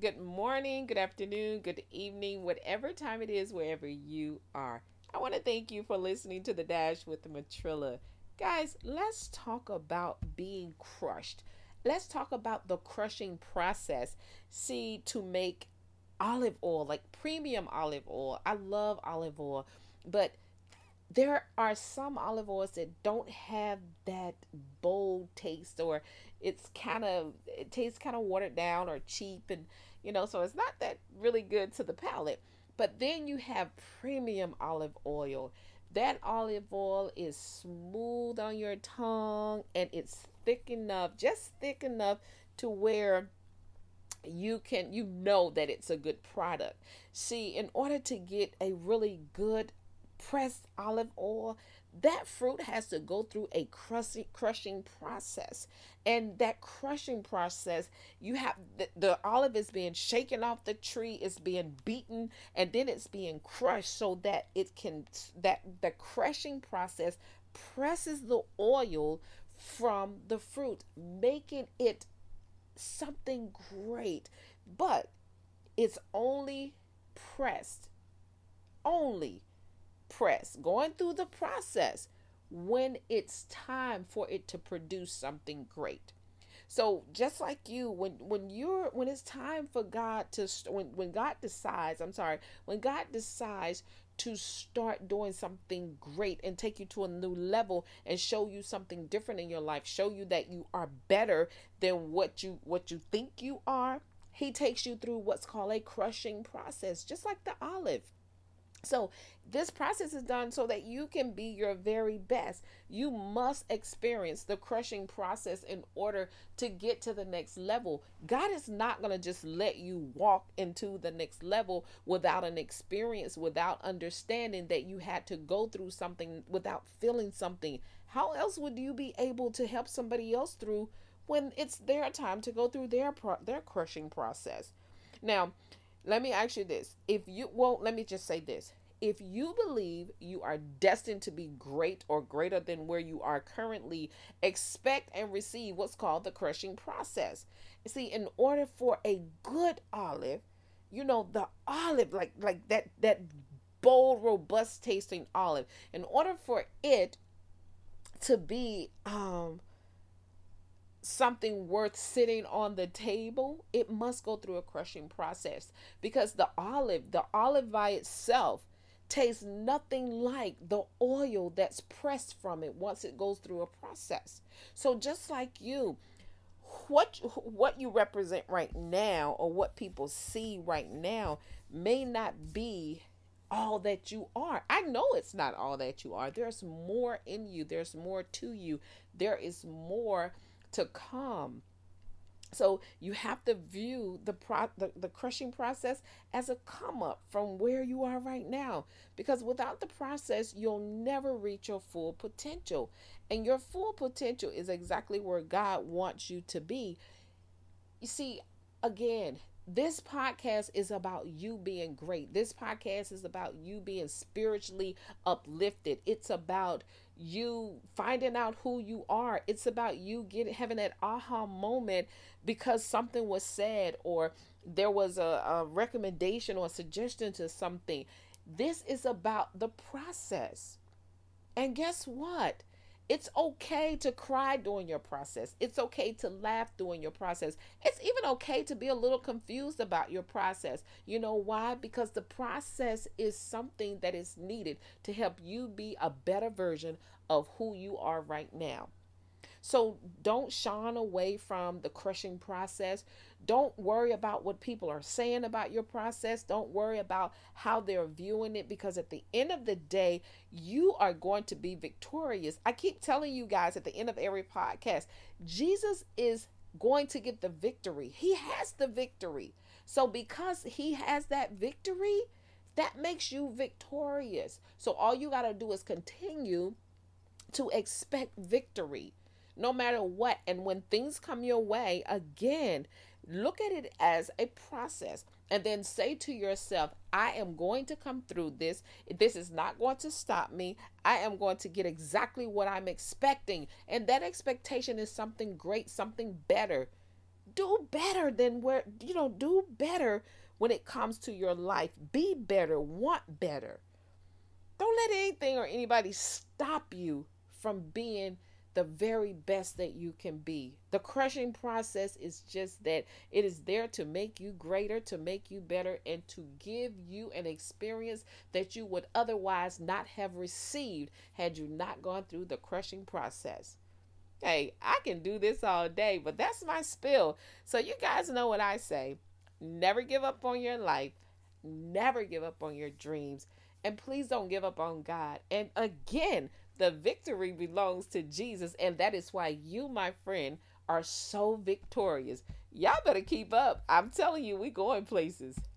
Good morning, good afternoon, good evening, whatever time it is, wherever you are. I want to thank you for listening to The Dash with Matrilla. Guys, let's talk about being crushed. Let's talk about the crushing process. See, to make olive oil, like premium olive oil. I love olive oil, but there are some olive oils that don't have that bold taste, or it tastes kind of watered down or cheap, and so it's not that really good to the palate. But then you have premium olive oil. That olive oil is smooth on your tongue, and it's thick enough, just thick enough to where you can, that it's a good product. See, in order to get a really good pressed olive oil, that fruit has to go through a crushing process, and that crushing process, you have the olive is being shaken off the tree, it's being beaten, and then it's being crushed so that it can, that the crushing process presses the oil from the fruit, making it something great. But it's only pressed, going through the process when it's time for it to produce something great. So just like you, when it's time for God to, when God decides to start doing something great and take you to a new level and show you something different in your life, show you that you are better than what you think you are, he takes you through what's called a crushing process, just like the olive. So this process is done so that you can be your very best. You must experience the crushing process in order to get to the next level. God is not going to just let you walk into the next level without an experience, without understanding that you had to go through something, without feeling something. How else would you be able to help somebody else through when it's their time to go through their crushing process? Now, let me ask you this. Let me just say this. If you believe you are destined to be great or greater than where you are currently, expect and receive what's called the crushing process. You see, in order for a good olive, the olive, like that bold, robust tasting olive, in order for it to be something worth sitting on the table, it must go through a crushing process, because the olive by itself tastes nothing like the oil that's pressed from it once it goes through a process. So just like you, what you represent right now, or what people see right now, may not be all that you are. I know it's not all that you are. There's more in you. There's more to you. There is more to come. So you have to view the crushing process as a come up from where you are right now, because without the process, you'll never reach your full potential. And your full potential is exactly where God wants you to be. You see, again, this podcast is about you being great. This podcast is about you being spiritually uplifted. It's about you finding out who you are. It's about you having that aha moment because something was said, or there was a recommendation or suggestion to something. This is about the process. And guess what? It's okay to cry during your process. It's okay to laugh during your process. It's even okay to be a little confused about your process. You know why? Because the process is something that is needed to help you be a better version of who you are right now. So don't shun away from the crushing process. Don't worry about what people are saying about your process. Don't worry about how they're viewing it, because at the end of the day, you are going to be victorious. I keep telling you guys at the end of every podcast, Jesus is going to get the victory. He has the victory. So because he has that victory, that makes you victorious. So all you got to do is continue to expect victory. No matter what. And when things come your way, again, look at it as a process, and then say to yourself, I am going to come through this. This is not going to stop me. I am going to get exactly what I'm expecting. And that expectation is something great, something better. do better than where, you know, do better when it comes to your life. Be better, want better. Don't let anything or anybody stop you from being the very best that you can be. The crushing process is just that. It is there to make you greater, to make you better, and to give you an experience that you would otherwise not have received had you not gone through the crushing process. Hey, I can do this all day, but that's my spill. So you guys know what I say. Never give up on your life. Never give up on your dreams. And please don't give up on God. And again, the victory belongs to Jesus, and that is why you, my friend, are so victorious. Y'all better keep up. I'm telling you, we going places.